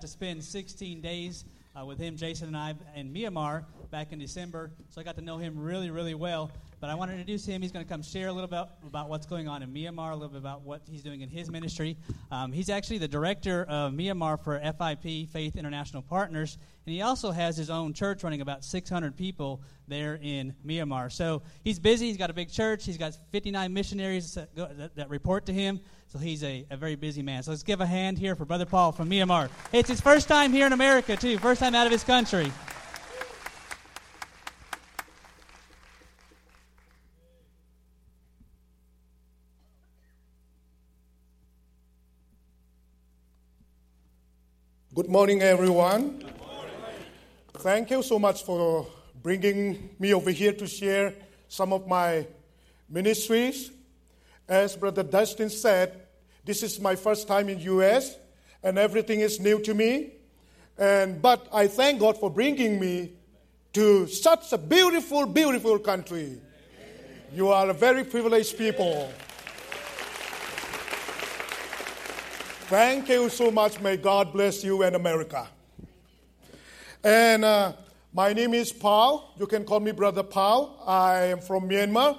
to spend 16 days with him, Jason, and I in Myanmar back in December, so I got to know him really, really well. But I want to introduce him. He's going to come share a little bit about what's going on in Myanmar, a little bit about what he's doing in his ministry. He's actually the director of Myanmar for FIP, Faith International Partners, and he also has his own church running about 600 people there in Myanmar. So he's busy. He's got a big church. He's got 59 missionaries that report to him. So he's a very busy man. So let's give a hand here for Brother Pau from Myanmar. It's his first time here in America, too, first time out of his country. Good morning, everyone. Good morning. Thank you so much for bringing me over here to share some of my ministries. As Brother Dustin said, this is my first time in the U.S., and everything is new to me. But I thank God for bringing me to such a beautiful, beautiful country. You are a very privileged people. Thank you so much. May God bless you and America. And my name is Pau. You can call me Brother Pau. I am from Myanmar.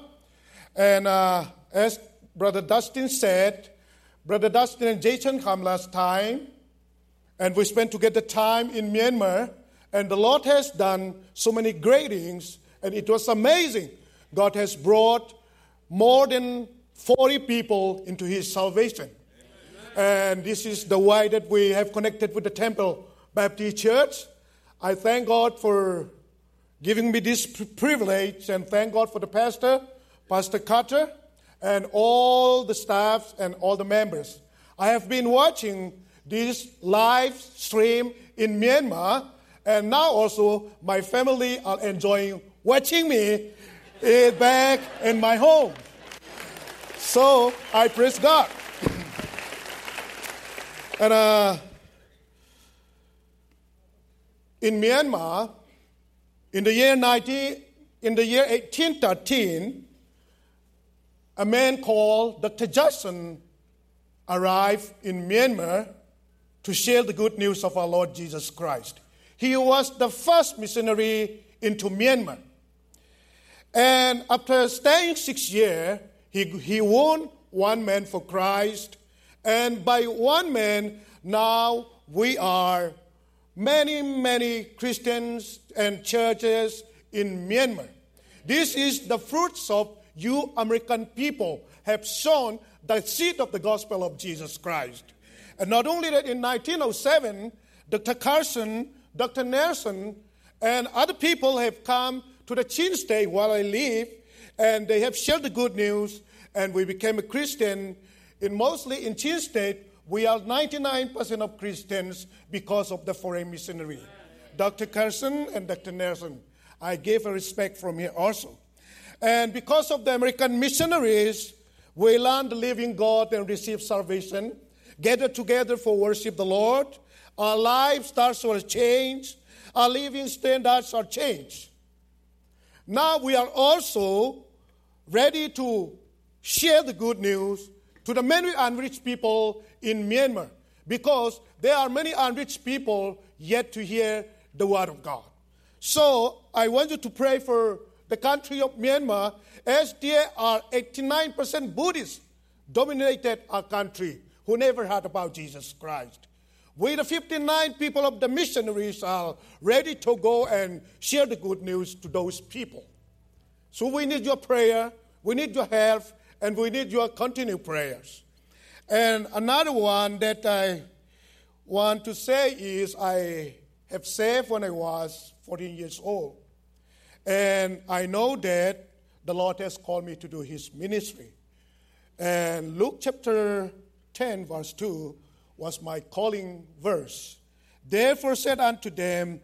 And as Brother Dustin said, Brother Dustin and Jason came last time, and we spent together time in Myanmar. And the Lord has done so many great things, and it was amazing. God has brought more than 40 people into His salvation. And this is the way that we have connected with the Temple Baptist Church. I thank God for giving me this privilege, and thank God for the pastor, Pastor Carter, and all the staff and all the members. I have been watching this live stream in Myanmar, and now also my family are enjoying watching me back in my home. So I praise God. And in Myanmar, in the year 1813, a man called Dr. Judson arrived in Myanmar to share the good news of our Lord Jesus Christ. He was the first missionary into Myanmar. And after staying 6 years, he won one man for Christ. And by one man, now we are many, many Christians and churches in Myanmar. This is the fruits of you American people have sown the seed of the gospel of Jesus Christ. And not only that, in 1907, Dr. Carson, Dr. Nelson, and other people have come to the Chin State while I live, and they have shared the good news, and we became a Christian. Mostly in Chin State, we are 99% of Christians because of the foreign missionary. Yeah. Dr. Carson and Dr. Nelson. I gave a respect from here also. And because of the American missionaries, we learned the living God and received salvation, gathered together for worship the Lord. Our lifestyles were changed. Our living standards are changed. Now we are also ready to share the good news to the many unreached people in Myanmar, because there are many unreached people yet to hear the word of God. So I want you to pray for the country of Myanmar, as there are 89% Buddhists dominated our country who never heard about Jesus Christ. We, the 59 people of the missionaries, are ready to go and share the good news to those people. So we need your prayer, we need your help, and we need your continued prayers. And another one that I want to say is I have saved when I was 14 years old. And I know that the Lord has called me to do His ministry. And Luke chapter 10, verse 2 was my calling verse. Therefore said unto them,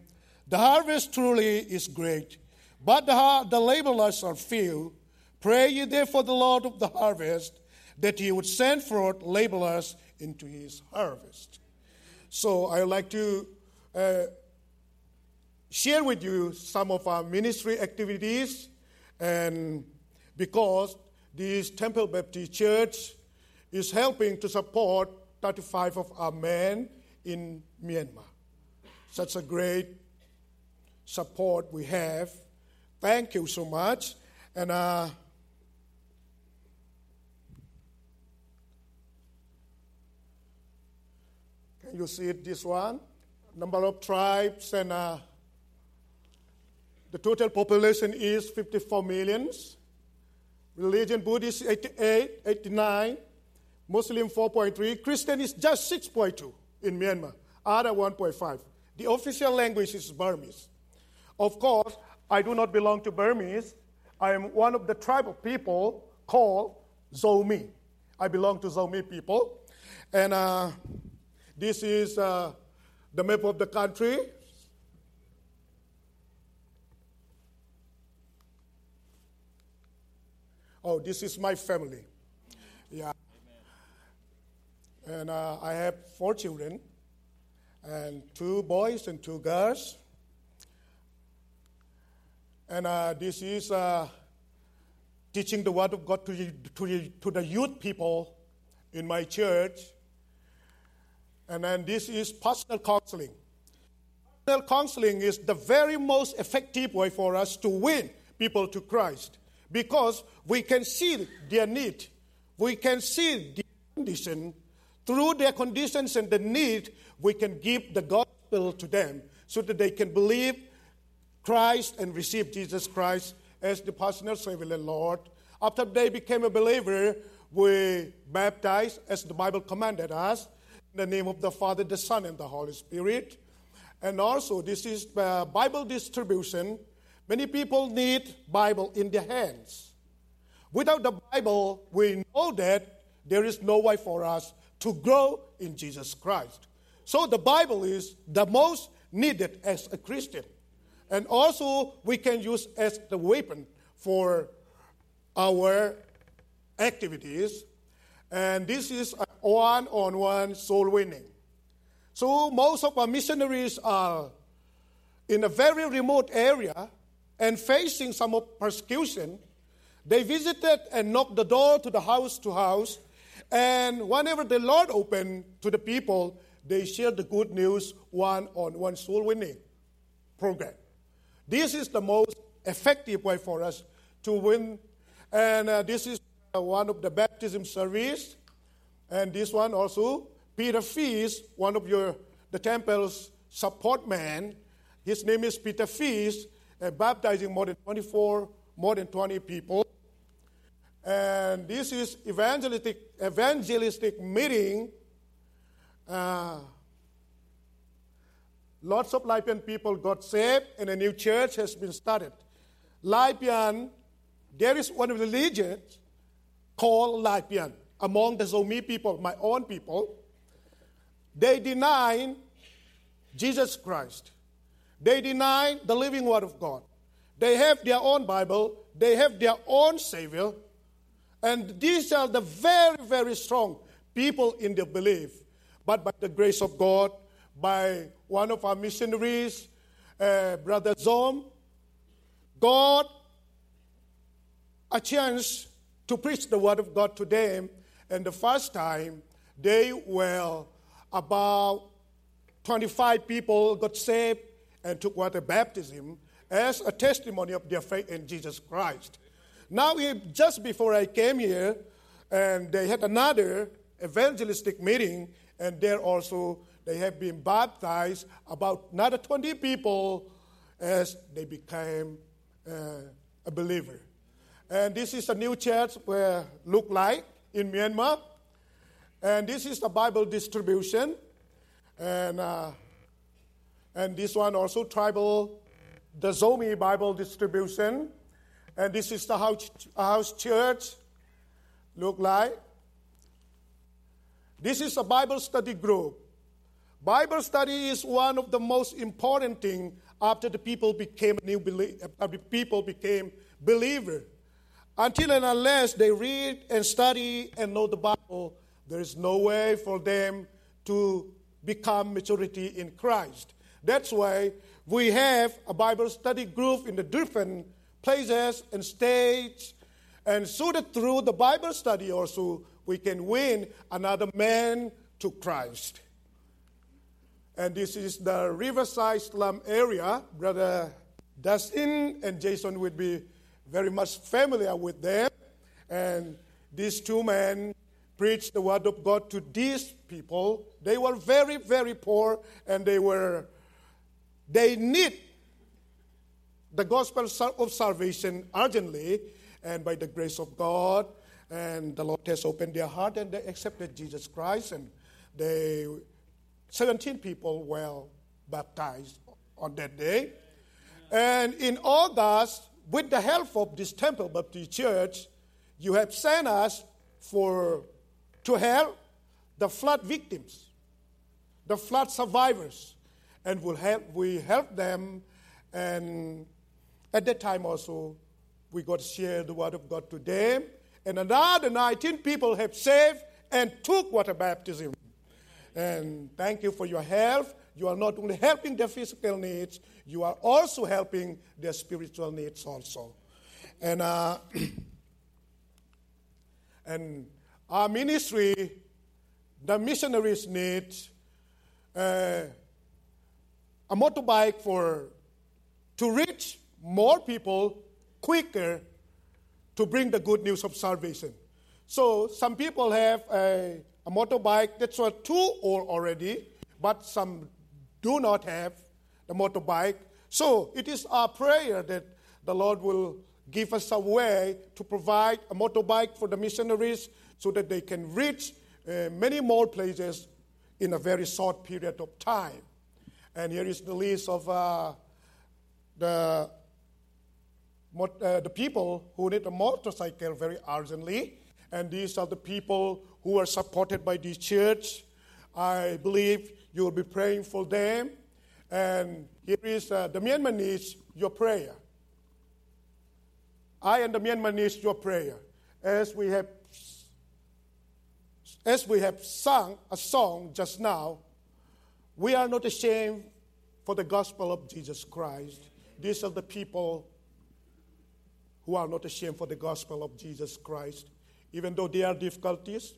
the harvest truly is great, but the laborers are few. Pray ye therefore the Lord of the harvest that He would send forth laborers into His harvest. So I would like to share with you some of our ministry activities, and because this Temple Baptist Church is helping to support 35 of our men in Myanmar. Such a great support we have. Thank you so much. And can you see it, this one? Number of tribes and the total population is 54 million. Religion, Buddhist 88, 89. Muslim 4.3. Christian is just 6.2 in Myanmar. Other 1.5. The official language is Burmese. Of course, I do not belong to Burmese. I am one of the tribal people called Zomi. I belong to Zomi people. And this is the map of the country. Oh, this is my family. Yeah. Amen. And I have 4 children, and 2 boys and 2 girls. And this is teaching the Word of God to the youth people in my church. And then this is personal counseling. Personal counseling is the very most effective way for us to win people to Christ, because we can see their need. We can see their condition. Through their conditions and the need, we can give the gospel to them so that they can believe Christ and receive Jesus Christ as the personal Savior and Lord. After they became a believer, we baptized as the Bible commanded us in the name of the Father, the Son, and the Holy Spirit. And also, this is Bible distribution. Many people need Bible in their hands. Without the Bible, we know that there is no way for us to grow in Jesus Christ. So the Bible is the most needed as a Christian. And also, we can use as the weapon for our activities. And this is a one-on-one soul winning. So most of our missionaries are in a very remote area and facing some persecution. They visited and knocked the door to house. And whenever the Lord opened to the people, they shared the good news one-on-one soul winning program. This is the most effective way for us to win. And this is one of the baptism service. And this one also, Peter Fees, one of the temple's support man. His name is Peter Fees, baptizing more than 20 people. And this is evangelistic meeting. Lots of Lipian people got saved, and a new church has been started. Lipian, there is one religion called Lipian among the Zomi people, my own people. They deny Jesus Christ. They deny the living Word of God. They have their own Bible. They have their own Savior. And these are the very, very strong people in their belief. But by the grace of God, by one of our missionaries, Brother Zom, God a chance to preach the Word of God to them. And the first time, they were about 25 people got saved and took water baptism as a testimony of their faith in Jesus Christ. Now, just before I came here, and they had another evangelistic meeting, and there also they have been baptized, about another 20 people as they became a believer. And this is a new church where look like in Myanmar. And this is the Bible distribution. And this one also tribal, the Zomi Bible distribution. And this is the house church look like. This is a Bible study group. Bible study is one of the most important things after the people became believer. Until and unless they read and study and know the Bible, there is no way for them to become maturity in Christ. That's why we have a Bible study group in the different places and states, and so that through the Bible study also we can win another man to Christ. And this is the Riverside Slum area. Brother Dustin and Jason would be very much familiar with them. And these two men preached the word of God to these people. They were very, very poor, and they need the gospel of salvation urgently. And by the grace of God, and the Lord has opened their heart, and they accepted Jesus Christ, and 17 people were baptized on that day. And in August, with the help of this Temple Baptist Church, you have sent us to help the flood victims, the flood survivors, and we help them. And at that time also, we got to share the word of God to them. And another 19 people have saved and took water baptism. And thank you for your help. You are not only helping their physical needs, you are also helping their spiritual needs also. And and our ministry, the missionaries need a motorbike to reach more people quicker to bring the good news of salvation. So some people have a motorbike, that's what two old already, but some do not have the motorbike. So it is our prayer that the Lord will give us a way to provide a motorbike for the missionaries so that they can reach many more places in a very short period of time. And here is the list of the people who need a motorcycle very urgently. And these are the people who are supported by this church. I believe you will be praying for them. And here is the Myanmar needs your prayer. I and the Myanmar needs your prayer. As we have sung a song just now, we are not ashamed for the gospel of Jesus Christ. These are the people who are not ashamed for the gospel of Jesus Christ. Even though there are difficulties,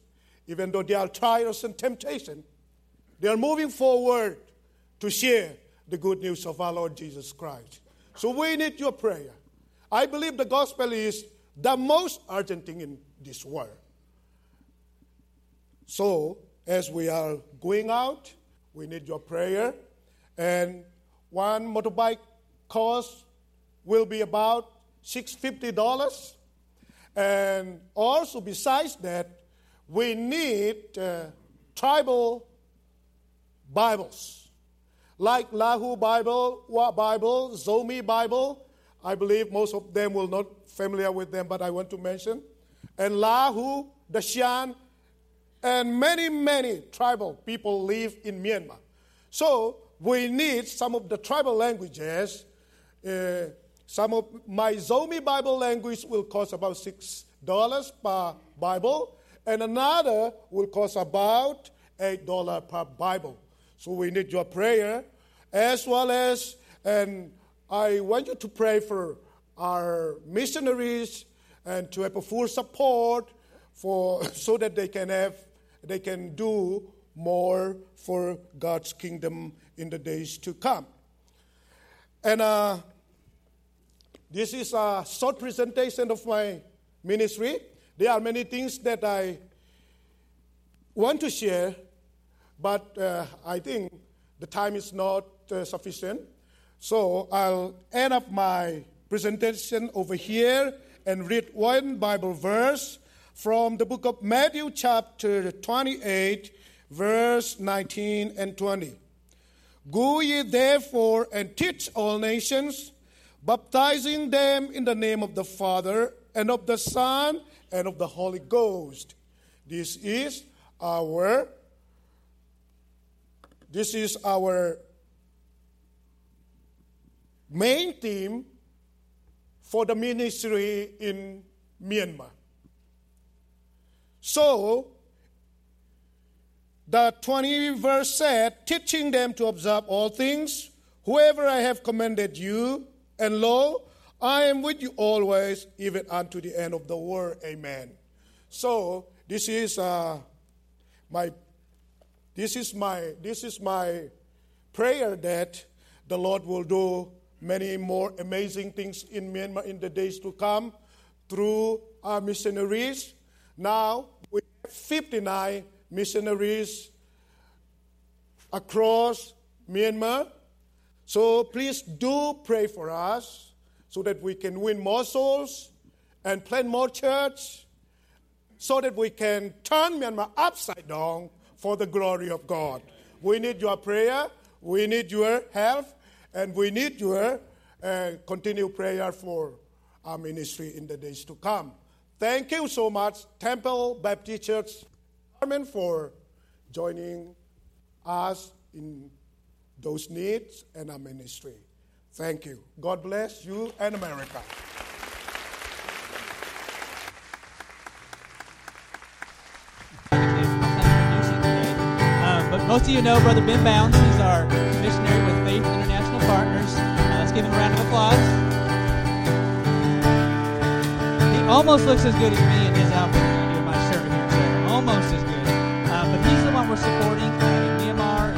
even though there are trials and temptation, they are moving forward to share the good news of our Lord Jesus Christ. So we need your prayer. I believe the gospel is the most urgent thing in this world. So, as we are going out, we need your prayer. And one motorbike cost will be about $650. And also, besides that, we need tribal Bibles, like Lahu Bible, Wa Bible, Zomi Bible. I believe most of them will not familiar with them, but I want to mention. And Lahu, the Xian, and many, many tribal people live in Myanmar. So we need some of the tribal languages. Some of my Zomi Bible language will cost about $6 per Bible, and another will cost about $8 per Bible. So we need your prayer, as well as, and I want you to pray for our missionaries and to have a full support so that they can do more for God's kingdom in the days to come. And this is a short presentation of my ministry. There are many things that I want to share, but I think the time is not sufficient. So I'll end up my presentation over here and read one Bible verse from the book of Matthew chapter 28, verse 19 and 20. Go ye therefore and teach all nations, baptizing them in the name of the Father and of the Son and of the Holy Ghost. This is our main theme for the ministry in Myanmar. So, the 20th verse said, teaching them to observe all things, whoever I have commanded you, and lo, I am with you always, even unto the end of the world. Amen. So, this is my prayer that the Lord will do many more amazing things in Myanmar in the days to come through our missionaries. Now we have 59 missionaries across Myanmar. So please do pray for us so that we can win more souls and plant more church so that we can turn Myanmar upside down for the glory of God. We need your prayer, we need your help, and we need your continued prayer for our ministry in the days to come. Thank you so much, Temple Baptist Church, for joining us in those needs and our ministry. Thank you. God bless you and America. But most of you know Brother Ben Bounds. He's our missionary with Faith International Partners. Let's give him a round of applause. He almost looks as good as me in his outfit that I do in my shirt here, so almost as good. But he's the one we're supporting in Myanmar and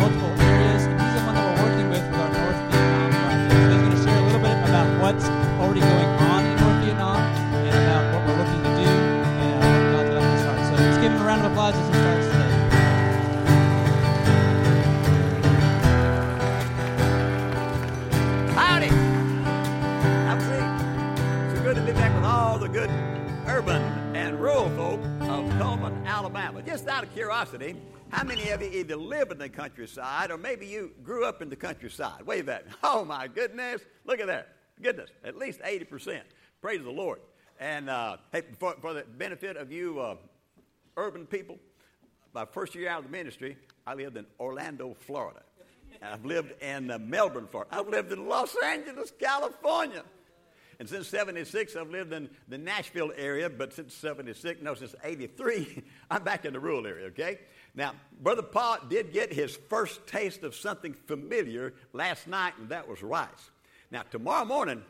multiple areas, and he's the one that we're working with our North Vietnam project. So he's going to share a little bit about what's already going on in North Vietnam and about what we're looking to do and how to start. So let's give him a round of applause as he starts. Alabama. Just out of curiosity, how many of you either live in the countryside or maybe you grew up in the countryside? Wave at me. Oh, my goodness. Look at that. Goodness. At least 80%. Praise the Lord. And hey, for the benefit of you urban people, my first year out of the ministry, I lived in Orlando, Florida. I've lived in Melbourne, Florida. I've lived in Los Angeles, California. And since 76, I've lived in the Nashville area, but since 83, I'm back in the rural area, okay? Now, Brother Pau did get his first taste of something familiar last night, and that was rice. Now, tomorrow morning,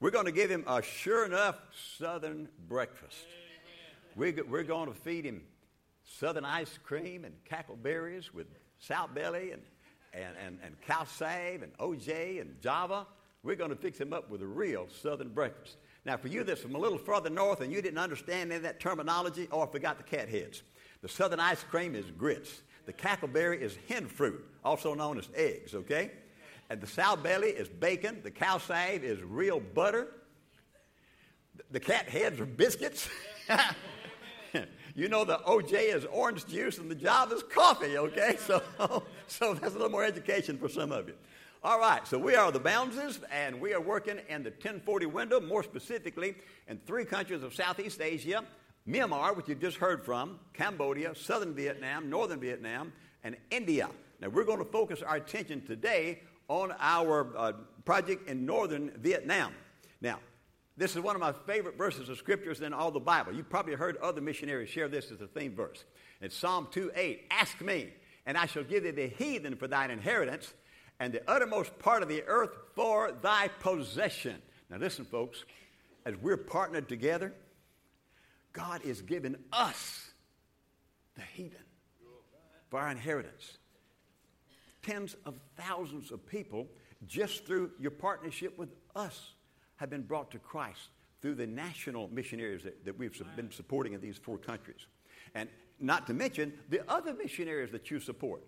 we're going to give him a sure enough Southern breakfast. We're going to feed him Southern ice cream and cackleberries with sow belly and cow save and OJ and Java. We're going to fix him up with a real Southern breakfast. Now, for you that's from a little further north and you didn't understand any of that terminology or forgot the cat heads, the Southern ice cream is grits. The cackleberry is hen fruit, also known as eggs, okay? And the sow belly is bacon. The cow save is real butter. The cat heads are biscuits. You know the OJ is orange juice and the Java is coffee, okay? So that's a little more education for some of you. All right, so we are the Boundses, and we are working in the 1040 window, more specifically in three countries of Southeast Asia, Myanmar, which you just heard from, Cambodia, Southern Vietnam, Northern Vietnam, and India. Now, we're going to focus our attention today on our project in Northern Vietnam. Now, this is one of my favorite verses of scriptures in all the Bible. You've probably heard other missionaries share this as a theme verse. It's Psalm 2:8, ask me, and I shall give thee the heathen for thine inheritance, and the uttermost part of the earth for thy possession. Now listen, folks, as we're partnered together, God is giving us the heathen for our inheritance. Tens of thousands of people, just through your partnership with us, have been brought to Christ through the national missionaries that we've been supporting in these four countries. And not to mention the other missionaries that you support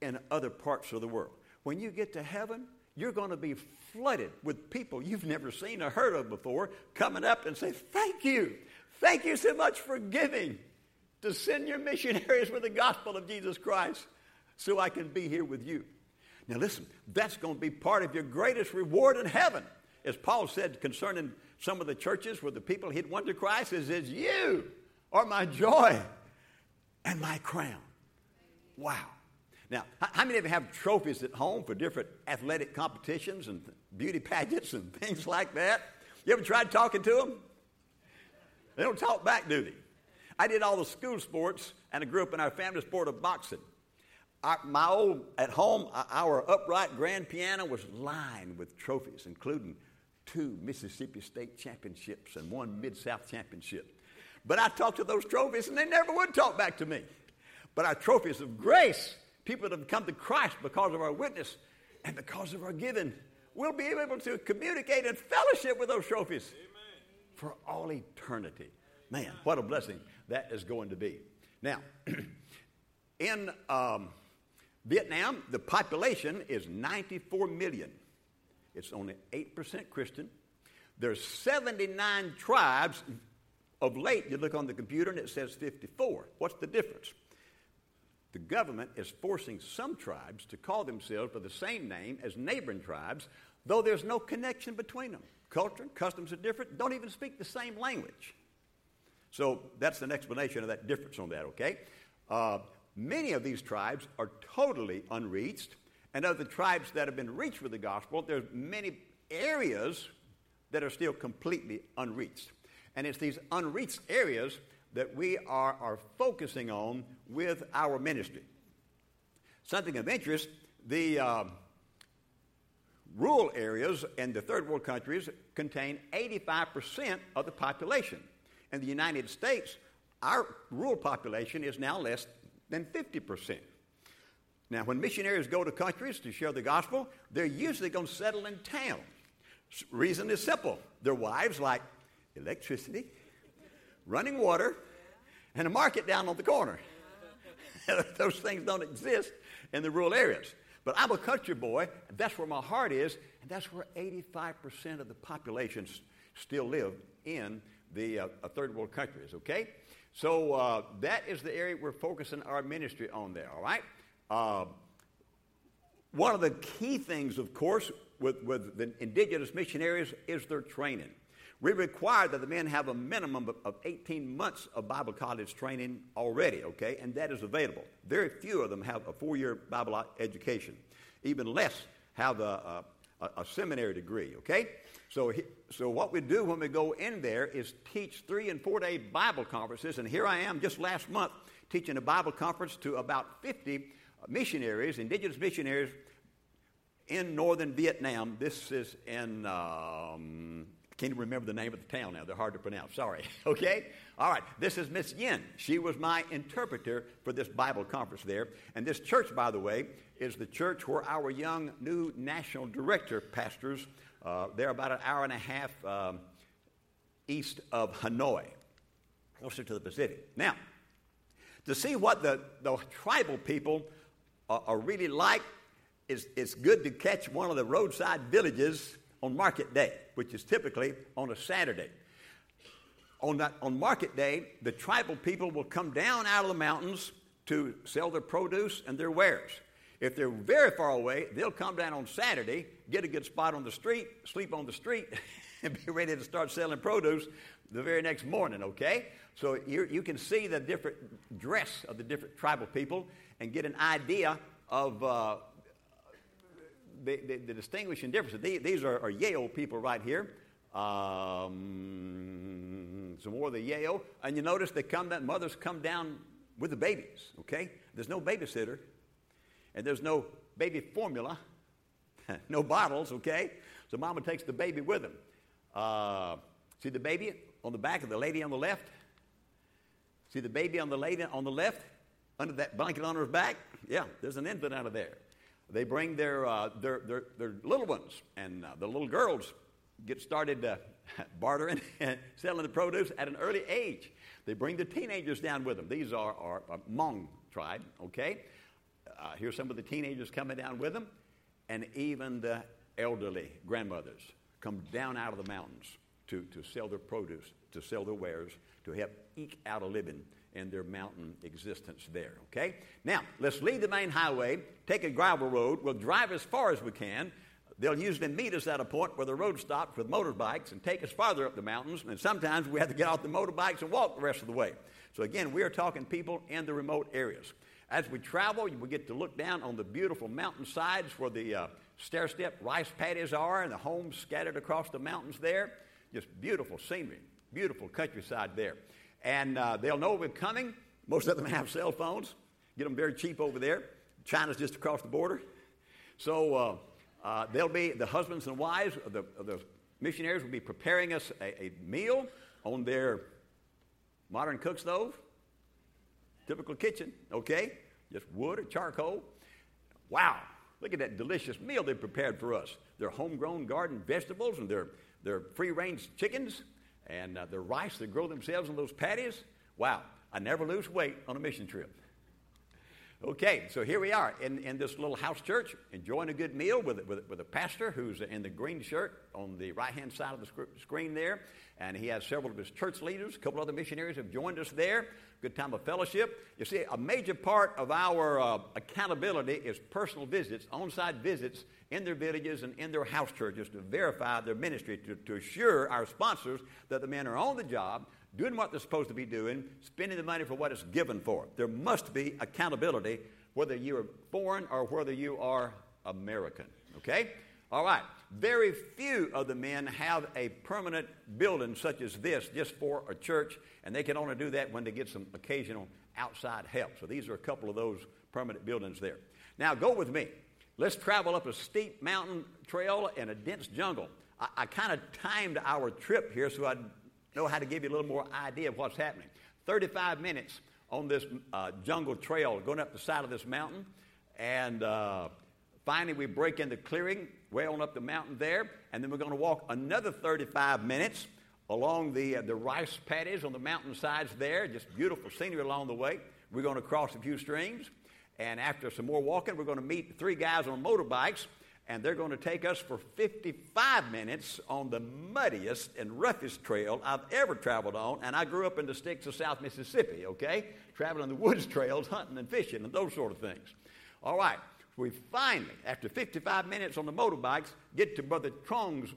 in other parts of the world. When you get to heaven, you're going to be flooded with people you've never seen or heard of before coming up and say, thank you. Thank you so much for giving to send your missionaries with the gospel of Jesus Christ so I can be here with you. Now listen, that's going to be part of your greatest reward in heaven. As Paul said concerning some of the churches where the people he'd won to Christ, he says, you are my joy and my crown. Wow. Now, how many of you have trophies at home for different athletic competitions and beauty pageants and things like that? You ever tried talking to them? They don't talk back, do they? I did all the school sports, and I grew up in our family sport of boxing. Our upright grand piano was lined with trophies, including 2 Mississippi State championships and 1 Mid-South championship. But I talked to those trophies, and they never would talk back to me. But our trophies of grace people that have come to Christ because of our witness and because of our giving. We'll be able to communicate and fellowship with those trophies for all eternity. Man, what a blessing that is going to be. Now, in Vietnam, the population is 94 million. It's only 8% Christian. There's 79 tribes. Of late, you look on the computer and it says 54. What's the difference? The government is forcing some tribes to call themselves by the same name as neighboring tribes, though there's no connection between them. Culture and customs are different, don't even speak the same language. So that's an explanation of that difference on that, okay? Many of these tribes are totally unreached, and of the tribes that have been reached with the gospel, there's many areas that are still completely unreached. And it's these unreached areas that we are focusing on with our ministry. Something of interest, the rural areas and the third world countries contain 85% of the population. In the United States, our rural population is now less than 50%. Now, when missionaries go to countries to share the gospel, they're usually going to settle in town. Reason is simple. Their wives like electricity, running water, and a market down on the corner. Those things don't exist in the rural areas. But I'm a country boy, and that's where my heart is, and that's where 85% of the population still live in the third world countries, okay? So that is the area we're focusing our ministry on there, all right? One of the key things, of course, with the indigenous missionaries is their training. We require that the men have a minimum of 18 months of Bible college training already, okay? And that is available. Very few of them have a four-year Bible education. Even less have a seminary degree, okay? So what we do when we go in there is teach 3- and 4-day Bible conferences. And here I am just last month teaching a Bible conference to about 50 missionaries, indigenous missionaries in northern Vietnam. This is in... can't even remember the name of the town now. They're hard to pronounce. Sorry. Okay? All right. This is Miss Yin. She was my interpreter for this Bible conference there. And this church, by the way, is the church where our young new national director pastors. They're about an hour and a half east of Hanoi, closer to the Pacific. Now, to see what the tribal people are really like, it's good to catch one of the roadside villages on market day, which is typically on a Saturday. On market day, the tribal people will come down out of the mountains to sell their produce and their wares. If they're very far away, they'll come down on Saturday, get a good spot on the street, sleep on the street, and be ready to start selling produce the very next morning, okay? So you can see the different dress of the different tribal people and get an idea of... The distinguishing differences. These are Yao people right here. Some more of the Yao. And you notice mothers come down with the babies, okay? There's no babysitter, and there's no baby formula, no bottles, okay? So mama takes the baby with them. See the baby on the back of the lady on the left? See the baby on the lady on the left? Under that blanket on her back? Yeah, there's an infant out of there. They bring their little ones, and the little girls get started bartering and selling the produce at an early age. They bring the teenagers down with them. These are our Hmong tribe, okay? Here's some of the teenagers coming down with them, and even the elderly grandmothers come down out of the mountains to sell their produce, to sell their wares, to help eke out a living and their mountain existence there, okay? Now, let's leave the main highway, take a gravel road. We'll drive as far as we can. They'll usually meet us at a point where the road stops with motorbikes and take us farther up the mountains, and sometimes we have to get off the motorbikes and walk the rest of the way. So, again, we are talking people in the remote areas. As we travel, we get to look down on the beautiful mountainsides where the stair-step rice paddies are and the homes scattered across the mountains there. Just beautiful scenery, beautiful countryside there. And they'll know we're coming. Most of them have cell phones. Get them very cheap over there. China's just across the border. So they'll be, the husbands and wives of the missionaries will be preparing us a meal on their modern cook stove, typical kitchen, okay? Just wood or charcoal. Wow, look at that delicious meal they prepared for us. Their homegrown garden vegetables and their free-range chickens and their rice that grow themselves in those patties. Wow, I never lose weight on a mission trip. Okay, so here we are in this little house church, enjoying a good meal with a pastor who's in the green shirt on the right-hand side of the screen there, and he has several of his church leaders. A couple other missionaries have joined us there. Good time of fellowship. You see, a major part of our accountability is personal visits, on-site visits in their villages and in their house churches to verify their ministry, to assure our sponsors that the men are on the job, doing what they're supposed to be doing, spending the money for what it's given for. There must be accountability whether you are foreign or whether you are American, okay? All right, very few of the men have a permanent building such as this just for a church, and they can only do that when they get some occasional outside help. So these are a couple of those permanent buildings there. Now go with me. Let's travel up a steep mountain trail in a dense jungle. I kind of timed our trip here so I'd know how to give you a little more idea of what's happening. 35 minutes on this jungle trail going up the side of this mountain, and finally we break into clearing way on up the mountain there, and then we're going to walk another 35 minutes along the rice paddies on the mountainsides there, just beautiful scenery along the way. We're going to cross a few streams, and after some more walking, we're going to meet three guys on motorbikes, and they're going to take us for 55 minutes on the muddiest and roughest trail I've ever traveled on. And I grew up in the sticks of South Mississippi, okay? Traveling the woods trails, hunting and fishing and those sort of things. All right. We finally, after 55 minutes on the motorbikes, get to Brother Truong's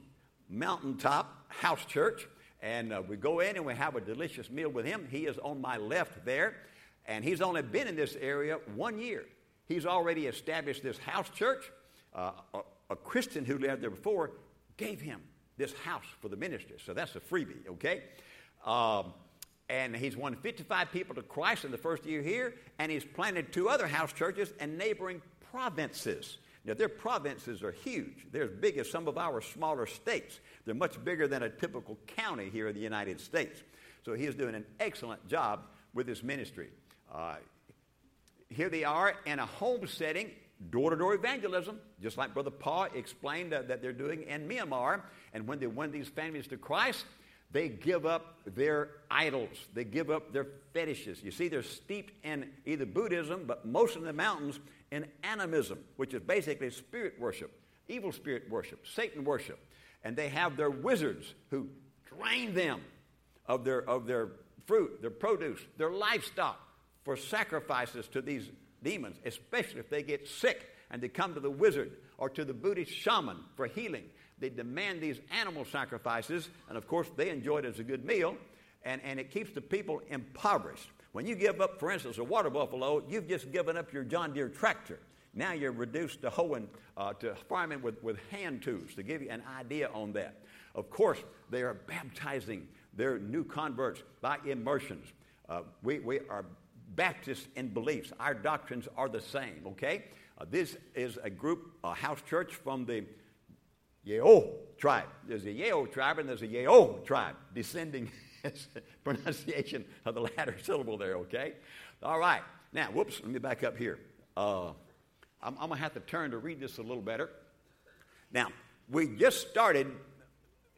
mountaintop house church. And we go in and we have a delicious meal with him. He is on my left there. And he's only been in this area 1 year. He's already established this house church. A Christian who lived there before gave him this house for the ministry. So that's a freebie, okay? And he's won 55 people to Christ in the first year here, and he's planted two other house churches in neighboring provinces. Now, their provinces are huge. They're as big as some of our smaller states. They're much bigger than a typical county here in the United States. So he is doing an excellent job with his ministry. Here they are in a home setting, door-to-door evangelism, just like Brother Pau explained that they're doing in Myanmar. And when they win these families to Christ, they give up their idols. They give up their fetishes. You see, they're steeped in either Buddhism, but most in the mountains, in animism, which is basically spirit worship, evil spirit worship, Satan worship. And they have their wizards who drain them of their fruit, their produce, their livestock for sacrifices to these demons, especially if they get sick and they come to the wizard or to the Buddhist shaman for healing. They demand these animal sacrifices, and of course they enjoy it as a good meal, and it keeps the people impoverished. When you give up, for instance, a water buffalo, you've just given up your John Deere tractor. Now you're reduced to hoeing, to farming with hand tools, to give you an idea on that. Of course, they are baptizing their new converts by immersions. We are Baptists in beliefs. Our doctrines are the same, okay? This is a group, a house church from the Yao tribe. There's a Yao tribe and there's a Yao tribe, descending pronunciation of the latter syllable there, okay? All right. Now, whoops, let me back up here. I'm going to have to turn to read this a little better. Now, we just started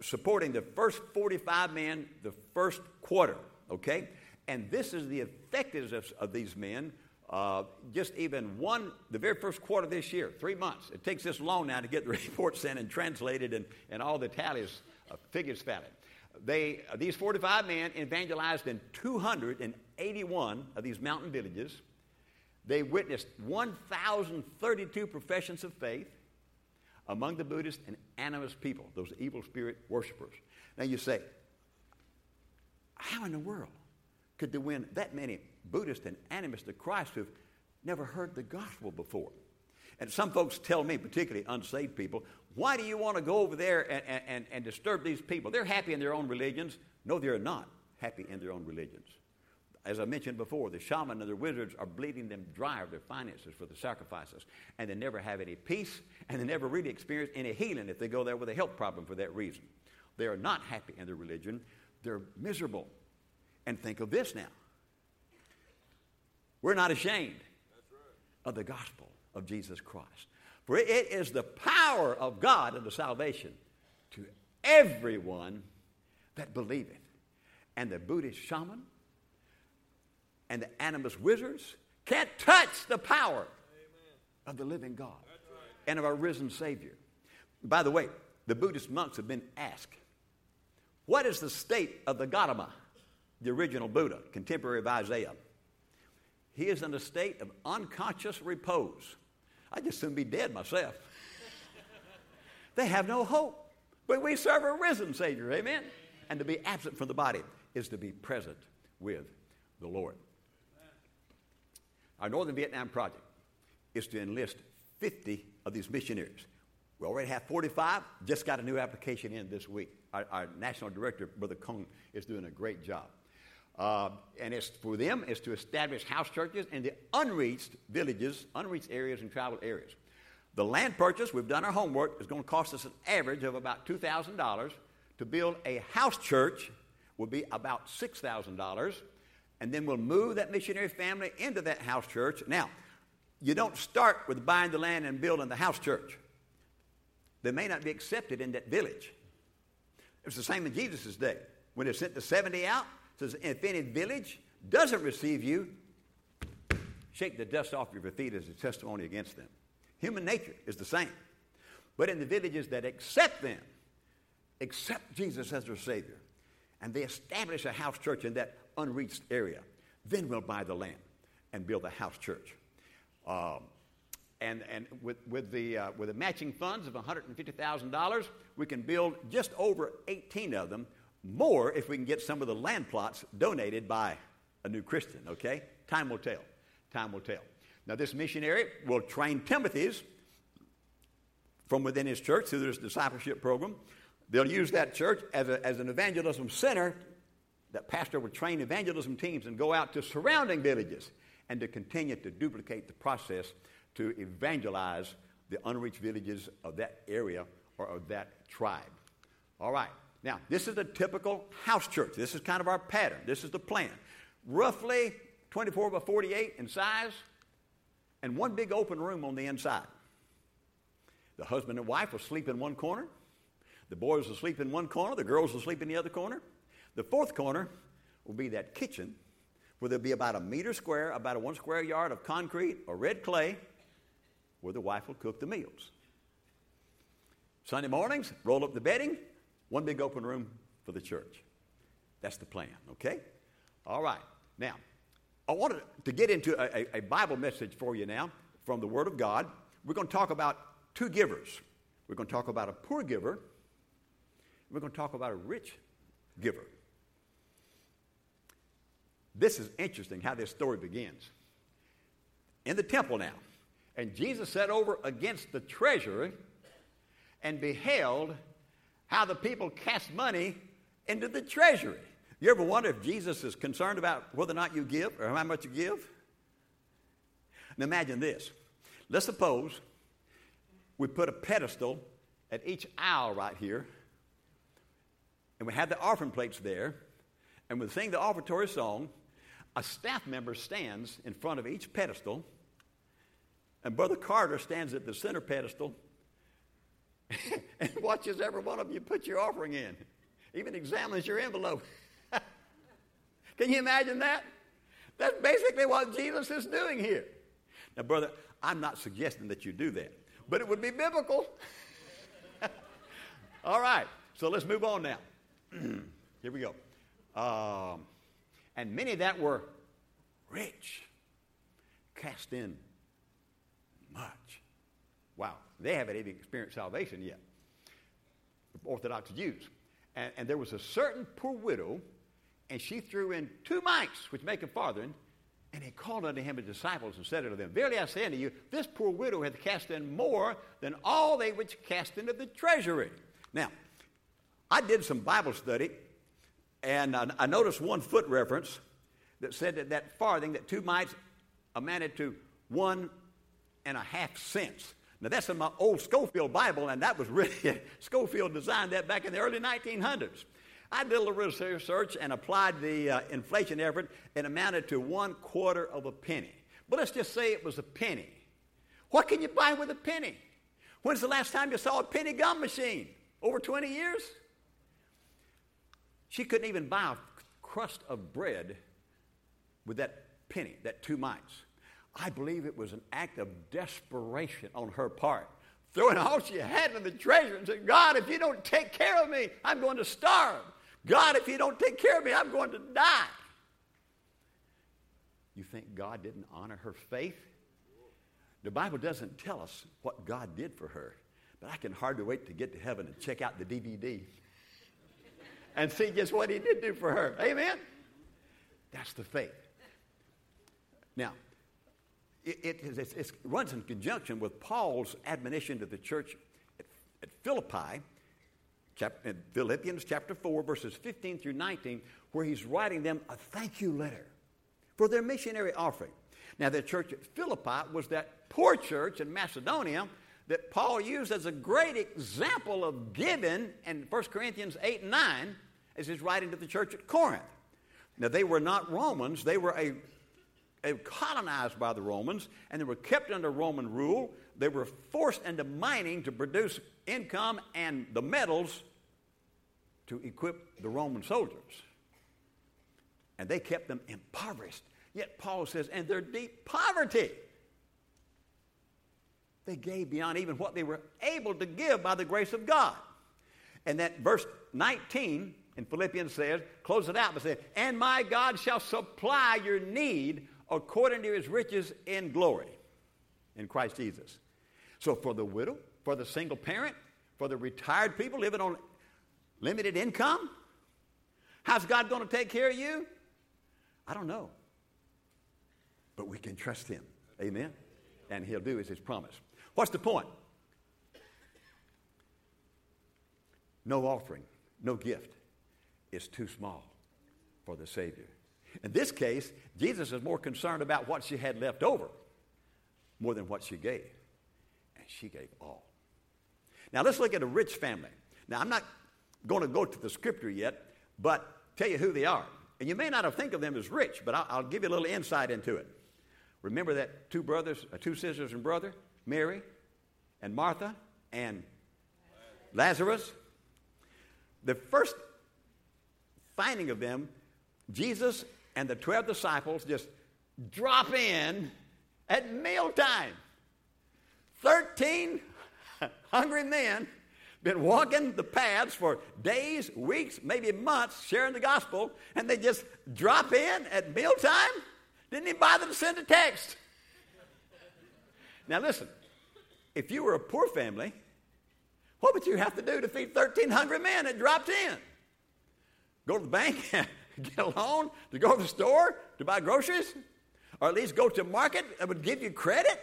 supporting the first 45 men the first quarter, okay? And this is the effectiveness of these men, just even the very first quarter of this year, 3 months. It takes this long now to get the reports in and translated and all the tallies, figures valid. These 45 men evangelized in 281 of these mountain villages. They witnessed 1,032 professions of faith among the Buddhist and animist people, those evil spirit worshipers. Now you say, how in the world could they win that many Buddhists and animists to Christ who've never heard the gospel before? And some folks tell me, particularly unsaved people, why do you want to go over there and disturb these people? They're happy in their own religions. No, they're not happy in their own religions. As I mentioned before, the shaman and the wizards are bleeding them dry of their finances for the sacrifices, and they never have any peace, and they never really experience any healing if they go there with a health problem for that reason. They are not happy in their religion. They're miserable. And think of this now. We're not ashamed of the gospel of Jesus Christ. For it is the power of God unto salvation to everyone that believeth. And the Buddhist shaman and the animist wizards can't touch the power of the living God and of our risen Savior. By the way, the Buddhist monks have been asked, what is the state of the Gautama, the original Buddha, contemporary of Isaiah? He is in a state of unconscious repose. I'd just soon be dead myself. They have no hope. But we serve a risen Savior, amen? And to be absent from the body is to be present with the Lord. Our Northern Vietnam project is to enlist 50 of these missionaries. We already have 45. Just got a new application in this week. Our national director, Brother Kung, is doing a great job. And it's for them is to establish house churches in the unreached villages, unreached areas, and tribal areas. The land purchase, we've done our homework, is going to cost us an average of about $2,000. To build a house church will be about $6,000. And then we'll move that missionary family into that house church. Now, you don't start with buying the land and building the house church. They may not be accepted in that village. It was the same in Jesus' day. When they sent the 70 out, it says, if any village doesn't receive you, shake the dust off your feet as a testimony against them. Human nature is the same. But in the villages that accept them, accept Jesus as their Savior, and they establish a house church in that unreached area, then we'll buy the land and build a house church. And with the matching funds of $150,000, we can build just over 18 of them, more if we can get some of the land plots donated by a new Christian, okay? Time will tell. Time will tell. Now, this missionary will train Timothys from within his church through this discipleship program. They'll use that church as an evangelism center. That pastor will train evangelism teams and go out to surrounding villages and to continue to duplicate the process to evangelize the unreached villages of that area or of that tribe. All right. Now, this is a typical house church. This is kind of our pattern. This is the plan. Roughly 24 by 48 in size and one big open room on the inside. The husband and wife will sleep in one corner. The boys will sleep in one corner. The girls will sleep in the other corner. The fourth corner will be that kitchen where there'll be about a meter square, about a 1 square yard of concrete or red clay where the wife will cook the meals. Sunday mornings, roll up the bedding, one big open room for the church. That's the plan, okay? All right. Now, I wanted to get into a Bible message for you now from the Word of God. We're going to talk about two givers. We're going to talk about a poor giver. We're going to talk about a rich giver. This is interesting how this story begins. In the temple now, and Jesus sat over against the treasury and beheld how the people cast money into the treasury. You ever wonder if Jesus is concerned about whether or not you give or how much you give? And imagine this. Let's suppose we put a pedestal at each aisle right here, and we had the offering plates there, and we sing the offertory song. A staff member stands in front of each pedestal, and Brother Carter stands at the center pedestal and watches every one of you put your offering in, even examines your envelope. Can you imagine that? That's basically what Jesus is doing here. Now, brother, I'm not suggesting that you do that, but it would be biblical. All right, so let's move on now. Here we go. And many that were rich cast in much. Wow, they haven't even experienced salvation yet. Orthodox Jews. And there was a certain poor widow, and she threw in 2 mites, which make a farthing, and he called unto him his disciples and said unto them, verily I say unto you, this poor widow hath cast in more than all they which cast into the treasury. Now, I did some Bible study, and I noticed one foot reference that said that farthing, that 2 mites, amounted to 1.5 cents. Now, that's in my old Schofield Bible, and that was really, Schofield designed that back in the early 1900s. I did a little research and applied the inflation effort, and amounted to 1/4 of a penny. But let's just say it was a penny. What can you buy with a penny? When's the last time you saw a penny gum machine? Over 20 years? She couldn't even buy a crust of bread with that penny, that 2 mites. I believe it was an act of desperation on her part, throwing all she had in the treasure and saying, God, if you don't take care of me, I'm going to starve. God, if you don't take care of me, I'm going to die. You think God didn't honor her faith? The Bible doesn't tell us what God did for her, but I can hardly wait to get to heaven and check out the DVD and see just what he did do for her. Amen? That's the faith. Now, it runs in conjunction with Paul's admonition to the church at Philippi, in Philippians chapter 4, verses 15 through 19, where he's writing them a thank you letter for their missionary offering. Now, the church at Philippi was that poor church in Macedonia that Paul used as a great example of giving in 1 Corinthians 8 and 9 as he's writing to the church at Corinth. Now, they were not Romans. They were colonized by the Romans, and they were kept under Roman rule. They were forced into mining to produce income and the metals to equip the Roman soldiers. And they kept them impoverished. Yet Paul says, and their deep poverty, they gave beyond even what they were able to give by the grace of God. And that verse 19 in Philippians says, close it out by saying, and my God shall supply your need according to his riches in glory in Christ Jesus. So for the widow, for the single parent, for the retired people living on limited income, how's God going to take care of you? I don't know. But we can trust him. Amen? And he'll do as his promise. What's the point? No offering, no gift is too small for the Savior. In this case, Jesus is more concerned about what she had left over more than what she gave. And she gave all. Now, let's look at a rich family. Now, I'm not going to go to the scripture yet, but tell you who they are. And you may not have think of them as rich, but I'll give you a little insight into it. Remember that two sisters and brother, Mary and Martha and Lazarus? The first finding of them, Jesus and the 12 disciples just drop in at mealtime. 13 hungry men been walking the paths for days, weeks, maybe months, sharing the gospel, and they just drop in at mealtime? Didn't even bother to send a text. Now listen, if you were a poor family, what would you have to do to feed 13 hungry men that dropped in? Go to the bank, get a loan, to go to the store, to buy groceries, or at least go to the market that would give you credit?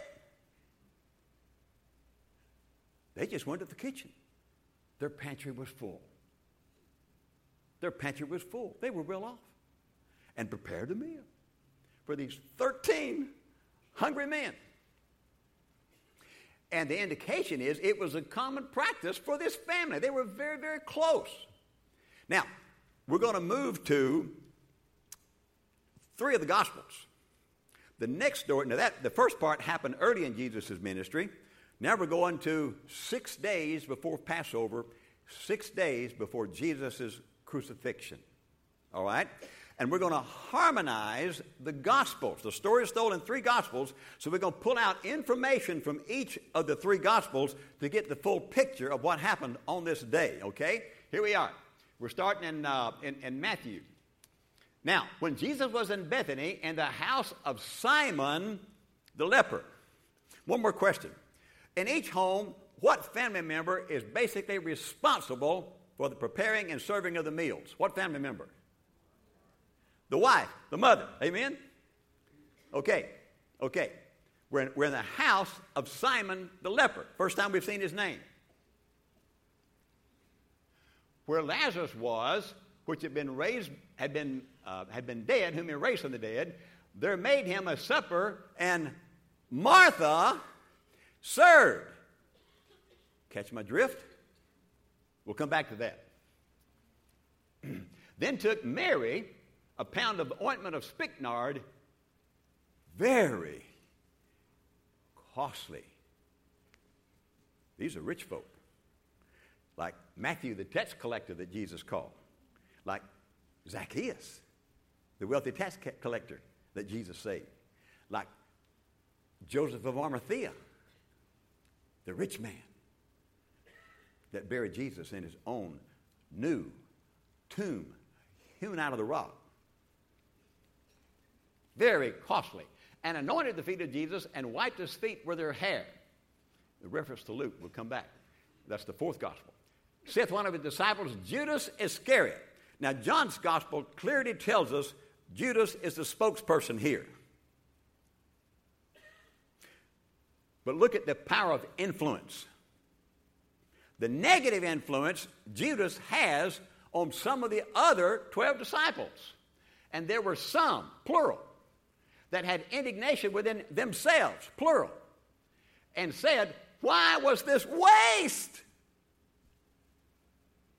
They just went to the kitchen. Their pantry was full. Their pantry was full. They were well off and prepared a meal for these 13 hungry men. And the indication is it was a common practice for this family. They were very, very close. Now, we're going to move to three of the Gospels. The next story, now the first part happened early in Jesus' ministry. Now we're going to 6 days before Passover, 6 days before Jesus' crucifixion, all right? And we're going to harmonize the Gospels. The story is told in three Gospels, so we're going to pull out information from each of the three Gospels to get the full picture of what happened on this day, okay? Here we are. We're starting in Matthew. Now, when Jesus was in Bethany in the house of Simon the leper. One more question. In each home, what family member is basically responsible for the preparing and serving of the meals? What family member? The wife, the mother. Amen? Okay. We're in the house of Simon the leper. First time we've seen his name. Where Lazarus was, which had been dead, whom he raised from the dead, there made him a supper, and Martha served. Catch my drift? We'll come back to that. Then took Mary a pound of ointment of spikenard, very costly These are rich folk. Like Matthew, the tax collector that Jesus called. Like Zacchaeus, the wealthy tax collector that Jesus saved. Like Joseph of Arimathea, the rich man that buried Jesus in his own new tomb, hewn out of the rock. Very costly. And anointed the feet of Jesus and wiped his feet with their hair. The reference to Luke will come back. That's the fourth gospel. Saith one of his disciples, Judas Iscariot. Now, John's gospel clearly tells us Judas is the spokesperson here. But look at the power of influence. The negative influence Judas has on some of the other 12 disciples. And there were some, plural, that had indignation within themselves, plural, and said, why was this waste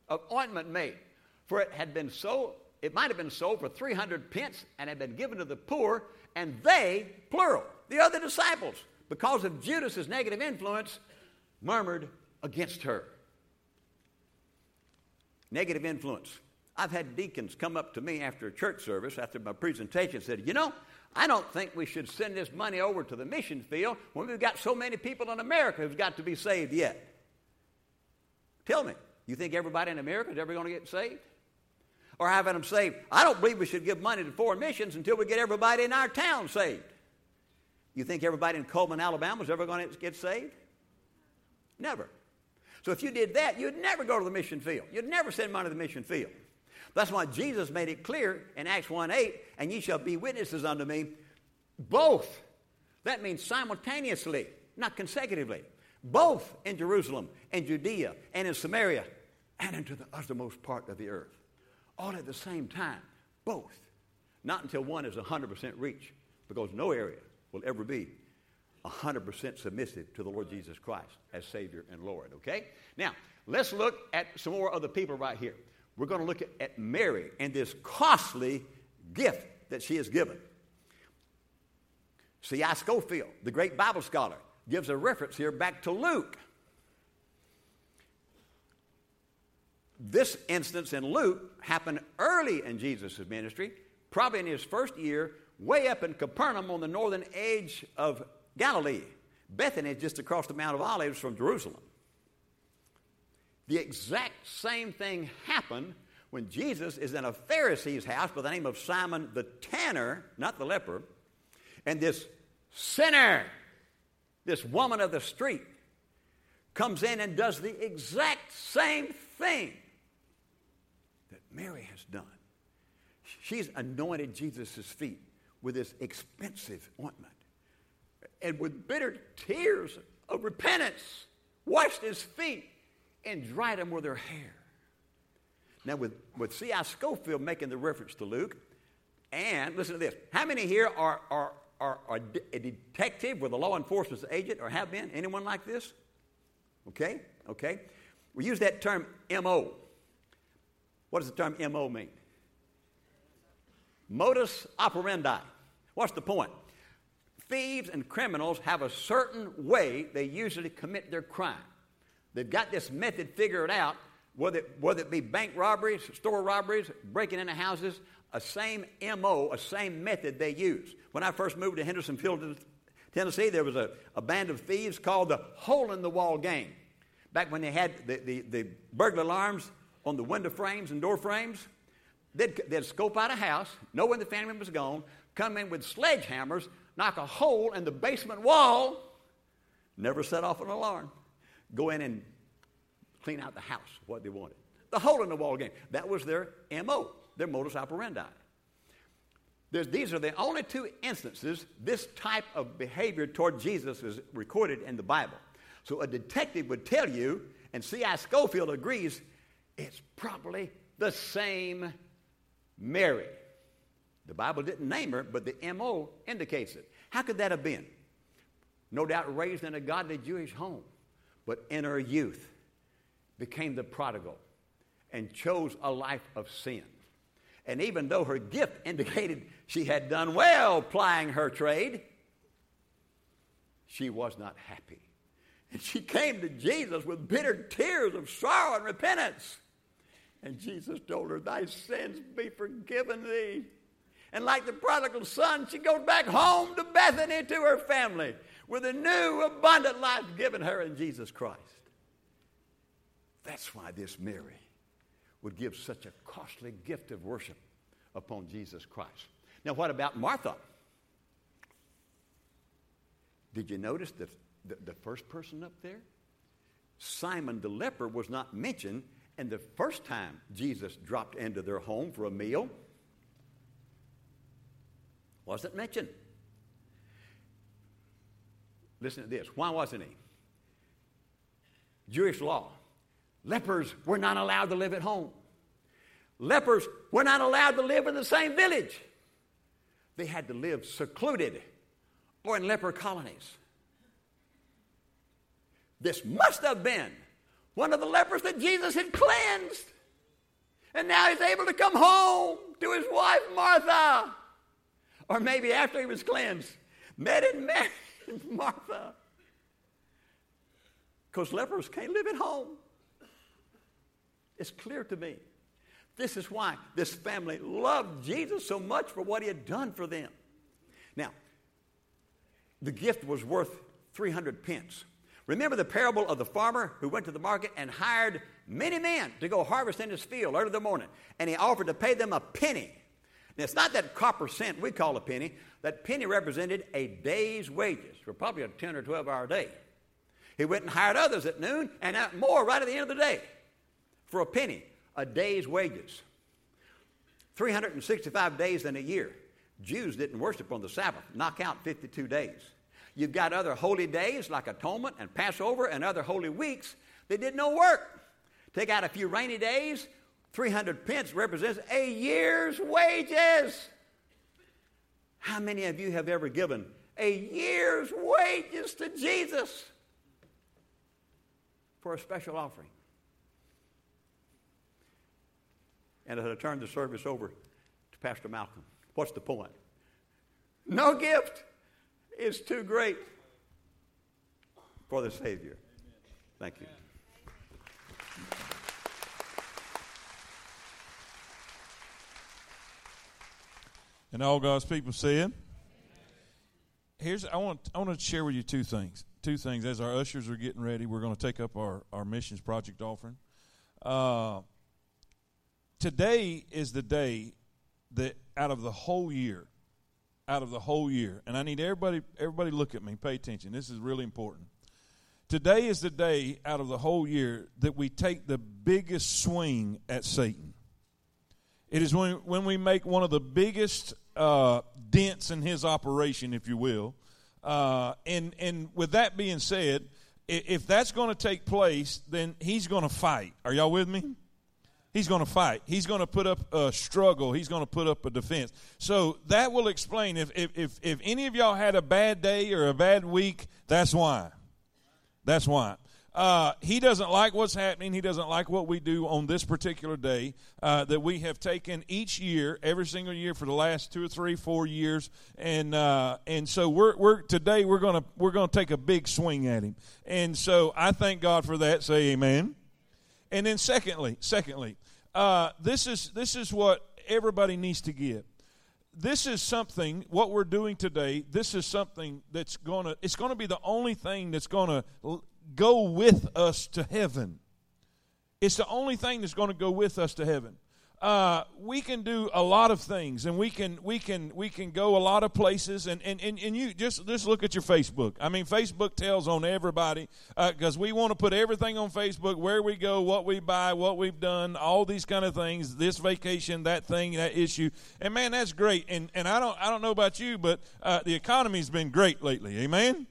of ointment made? For it had been sold, it might have been sold for 300 pence and had been given to the poor, and they, plural, the other disciples, because of Judas's negative influence, murmured against her. Negative influence. I've had deacons come up to me after a church service, after my presentation, said, you know, I don't think we should send this money over to the mission field when we've got so many people in America who've got to be saved yet. Tell me, you think everybody in America is ever going to get saved? Or have them saved? I don't believe we should give money to foreign missions until we get everybody in our town saved. You think everybody in Coleman, Alabama is ever going to get saved? Never. So if you did that, you'd never go to the mission field. You'd never send money to the mission field. That's why Jesus made it clear in Acts 1:8, and ye shall be witnesses unto me, both. That means simultaneously, not consecutively. Both in Jerusalem and Judea and in Samaria and into the uttermost part of the earth. All at the same time, both. Not until one is 100% reach, because no area will ever be 100% submissive to the Lord Jesus Christ as Savior and Lord, okay? Now, let's look at some more other people right here. We're going to look at Mary and this costly gift that she is given. C.I. Schofield, the great Bible scholar, gives a reference here back to Luke. This instance in Luke happened early in Jesus' ministry, probably in his first year, way up in Capernaum on the northern edge of Galilee. Bethany is just across the Mount of Olives from Jerusalem. The exact same thing happened when Jesus is in a Pharisee's house by the name of Simon the tanner, not the leper, and this sinner, this woman of the street, comes in and does the exact same thing that Mary has done. She's anointed Jesus' feet with this expensive ointment and with bitter tears of repentance washed his feet and dried them with her hair. Now, with C.I. Schofield making the reference to Luke, and listen to this. How many here are a detective with a law enforcement agent or have been? Anyone like this? Okay, okay. We use that term M.O. What does the term M.O. mean? Modus operandi. What's the point? Thieves and criminals have a certain way they usually commit their crime. They've got this method figured out, whether it be bank robberies, store robberies, breaking into houses, a same M.O., a same method they use. When I first moved to Hendersonville, Tennessee, there was a band of thieves called the Hole-in-the-Wall Gang. Back when they had the burglar alarms on the window frames and door frames, they'd scope out a house, know when the family member was gone, come in with sledgehammers, knock a hole in the basement wall, never set off an alarm. Go in and clean out the house, what they wanted. The hole-in-the-wall game. That was their M.O., their modus operandi. These are the only two instances this type of behavior toward Jesus is recorded in the Bible. So a detective would tell you, and C.I. Schofield agrees, it's probably the same Mary. The Bible didn't name her, but the M.O. indicates it. How could that have been? No doubt raised in a godly Jewish home. But in her youth, became the prodigal and chose a life of sin. And even though her gift indicated she had done well plying her trade, she was not happy. And she came to Jesus with bitter tears of sorrow and repentance. And Jesus told her, thy sins be forgiven thee. And like the prodigal son, she goes back home to Bethany to her family with a new abundant life given her in Jesus Christ. That's why this Mary would give such a costly gift of worship upon Jesus Christ. Now, what about Martha? Did you notice the first person up there? Simon the leper was not mentioned, and the first time Jesus dropped into their home for a meal wasn't mentioned. Listen to this. Why wasn't he? Jewish law. Lepers were not allowed to live at home. Lepers were not allowed to live in the same village. They had to live secluded or in leper colonies. This must have been one of the lepers that Jesus had cleansed. And now he's able to come home to his wife, Martha. Or maybe after he was cleansed, met Martha. Because lepers can't live at home. It's clear to me. This is why this family loved Jesus so much for what he had done for them. Now, the gift was worth 300 pence. Remember the parable of the farmer who went to the market and hired many men to go harvest in his field early in the morning, and he offered to pay them a penny. Now, it's not that copper cent we call a penny. That penny represented a day's wages for probably a 10 or 12-hour day. He went and hired others at noon and more right at the end of the day for a penny. A day's wages. 365 days in a year. Jews didn't worship on the Sabbath. Knock out 52 days. You've got other holy days like Atonement and Passover and other holy weeks. They did no work. Take out a few rainy days. 300 pence represents a year's wages. How many of you have ever given a year's wages to Jesus for a special offering? And as I turn the service over to Pastor Malcolm, what's the point? No gift is too great for the Savior. Amen. Thank you. Amen. And all God's people said, I want to share with you two things. Two things. As our ushers are getting ready, we're going to take up our missions project offering. Today is the day that out of the whole year, and I need everybody look at me, pay attention. This is really important. Today is the day out of the whole year that we take the biggest swing at Satan. It is when we make one of the biggest dents in his operation, if you will. And with that being said, if that's going to take place, then he's going to fight. Are y'all with me? He's going to fight. He's going to put up a struggle. He's going to put up a defense. So that will explain if any of y'all had a bad day or a bad week, that's why. That's why. He doesn't like what's happening. He doesn't like what we do on this particular day that we have taken each year, every single year for the last 2 or 3, 4 years, and so we're today going to take a big swing at him. And so I thank God for that. Say amen. And then secondly, this is what everybody needs to get. This is something, what we're doing today, this is something it's going to be the only thing that's going to go with us to heaven. It's the only thing that's going to go with us to heaven. We can do a lot of things, and we can go a lot of places, and you just look at your Facebook. I mean, Facebook tells on everybody because we want to put everything on Facebook: where we go, what we buy, what we've done, all these kind of things. This vacation, that thing, that issue, and man, that's great. And I don't know about you, but the economy's been great lately. Amen.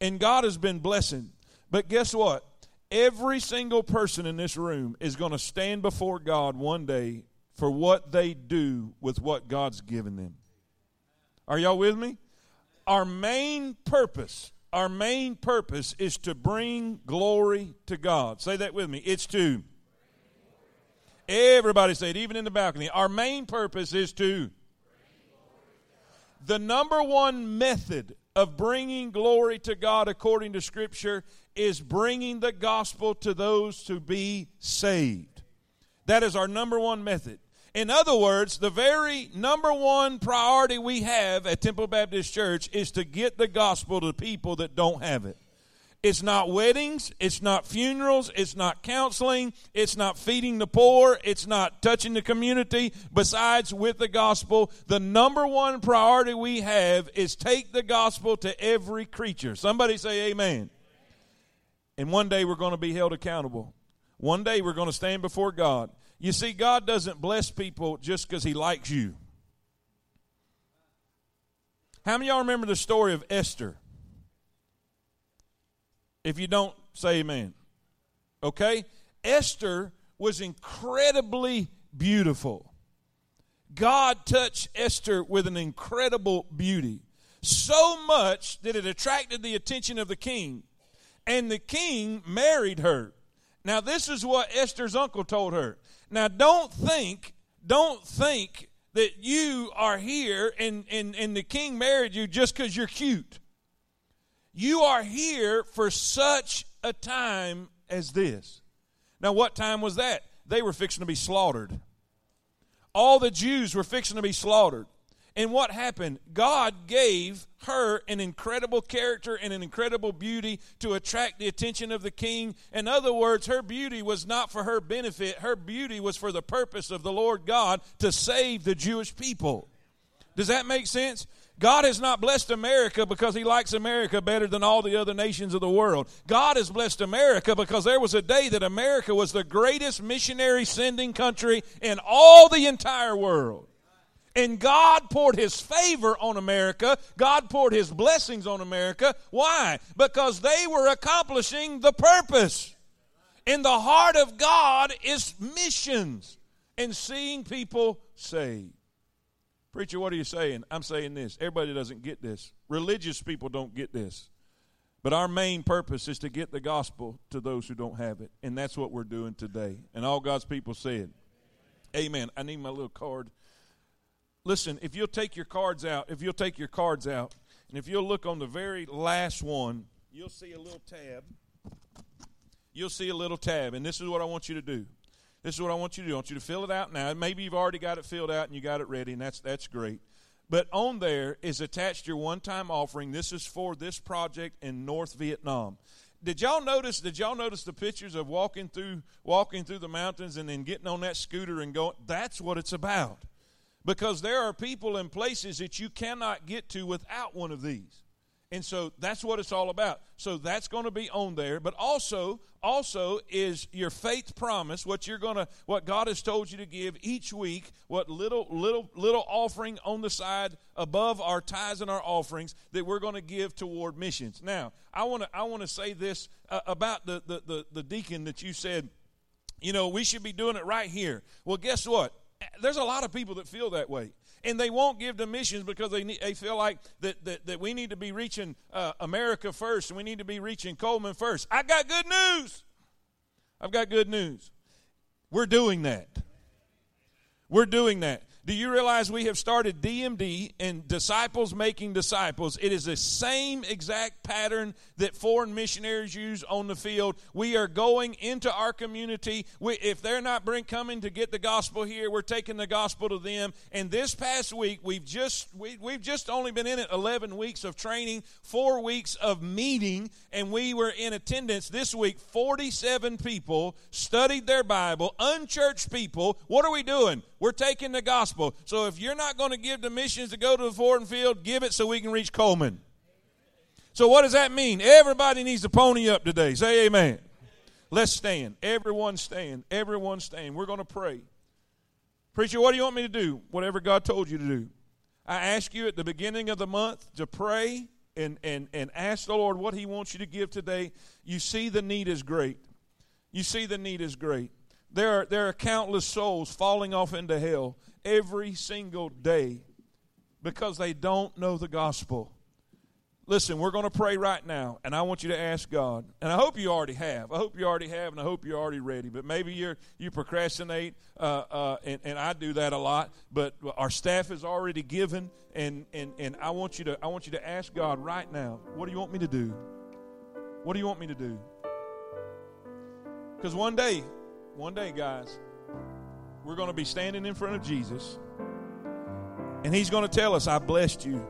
And God has been blessing. But guess what? Every single person in this room is going to stand before God one day for what they do with what God's given them. Are y'all with me? Our main purpose is to bring glory to God. Say that with me. It's to. Everybody say it, even in the balcony. Our main purpose is to. The number one method of bringing glory to God according to Scripture is bringing the gospel to those to be saved. That is our number one method. In other words, the very number one priority we have at Temple Baptist Church is to get the gospel to people that don't have it. It's not weddings, it's not funerals, it's not counseling, it's not feeding the poor, it's not touching the community. Besides, with the gospel, the number one priority we have is take the gospel to every creature. Somebody say amen. And one day we're going to be held accountable. One day we're going to stand before God. You see, God doesn't bless people just because he likes you. How many of y'all remember the story of Esther? If you don't, say amen. Okay? Esther was incredibly beautiful. God touched Esther with an incredible beauty, so much that it attracted the attention of the king, and the king married her. Now, this is what Esther's uncle told her. Now, don't think that you are here and the king married you just because you're cute. You are here for such a time as this. Now, what time was that? They were fixing to be slaughtered. All the Jews were fixing to be slaughtered. And what happened? God gave her an incredible character and an incredible beauty to attract the attention of the king. In other words, her beauty was not for her benefit. Her beauty was for the purpose of the Lord God to save the Jewish people. Does that make sense? God has not blessed America because he likes America better than all the other nations of the world. God has blessed America because there was a day that America was the greatest missionary sending country in all the entire world. And God poured his favor on America. God poured his blessings on America. Why? Because they were accomplishing the purpose. In the heart of God is missions and seeing people saved. Preacher, what are you saying? I'm saying this. Everybody doesn't get this. Religious people don't get this. But our main purpose is to get the gospel to those who don't have it. And that's what we're doing today. And all God's people said, amen. I need my little card. Listen, if you'll take your cards out, and if you'll look on the very last one, you'll see a little tab. And this is what I want you to do. I want you to fill it out now. Maybe you've already got it filled out and you got it ready, and that's great. But on there is attached your one-time offering. This is for this project in North Vietnam. Did y'all notice the pictures of walking through the mountains and then getting on that scooter and going? That's what it's about. Because there are people and places that you cannot get to without one of these. And so that's what it's all about. So that's going to be on there. But also is your faith promise, what God has told you to give each week, what little offering on the side above our tithes and our offerings that we're going to give toward missions. Now, I want to say this about the deacon that you said, you know, we should be doing it right here. Well, guess what? There's a lot of people that feel that way, and they won't give to missions because they feel like that we need to be reaching America first, and we need to be reaching Coleman first. I've got good news. We're doing that. Do you realize we have started DMD and Disciples Making Disciples? It is the same exact pattern that foreign missionaries use on the field. We are going into our community. If they're not coming to get the gospel here, we're taking the gospel to them. And this past week, we've just only been in it 11 weeks of training, 4 weeks of meeting, and we were in attendance this week. 47 people studied their Bible, unchurched people. What are we doing? We're taking the gospel. So if you're not going to give the missions to go to the foreign field, give it so we can reach Coleman. So what does that mean? Everybody needs to pony up today. Say amen. Let's stand. Everyone stand. We're going to pray. Preacher, what do you want me to do? Whatever God told you to do. I ask you at the beginning of the month to pray and ask the Lord what he wants you to give today. You see the need is great. There are countless souls falling off into hell every single day because they don't know the gospel. Listen, we're going to pray right now, and I want you to ask God. And I hope you already have. And I hope you're already ready. But maybe you procrastinate, and I do that a lot. But our staff is already given, and I want you to ask God right now. What do you want me to do? What do you want me to do? Because one day, guys, we're going to be standing in front of Jesus, and he's going to tell us, I blessed you.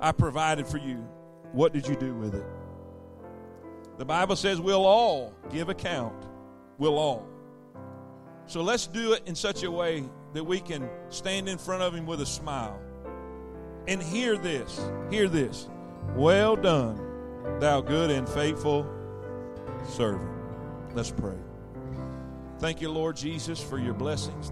I provided for you. What did you do with it? The Bible says we'll all give account. We'll all. So let's do it in such a way that we can stand in front of him with a smile. And hear this. Well done, thou good and faithful servant. Let's pray. Thank you, Lord Jesus, for your blessings.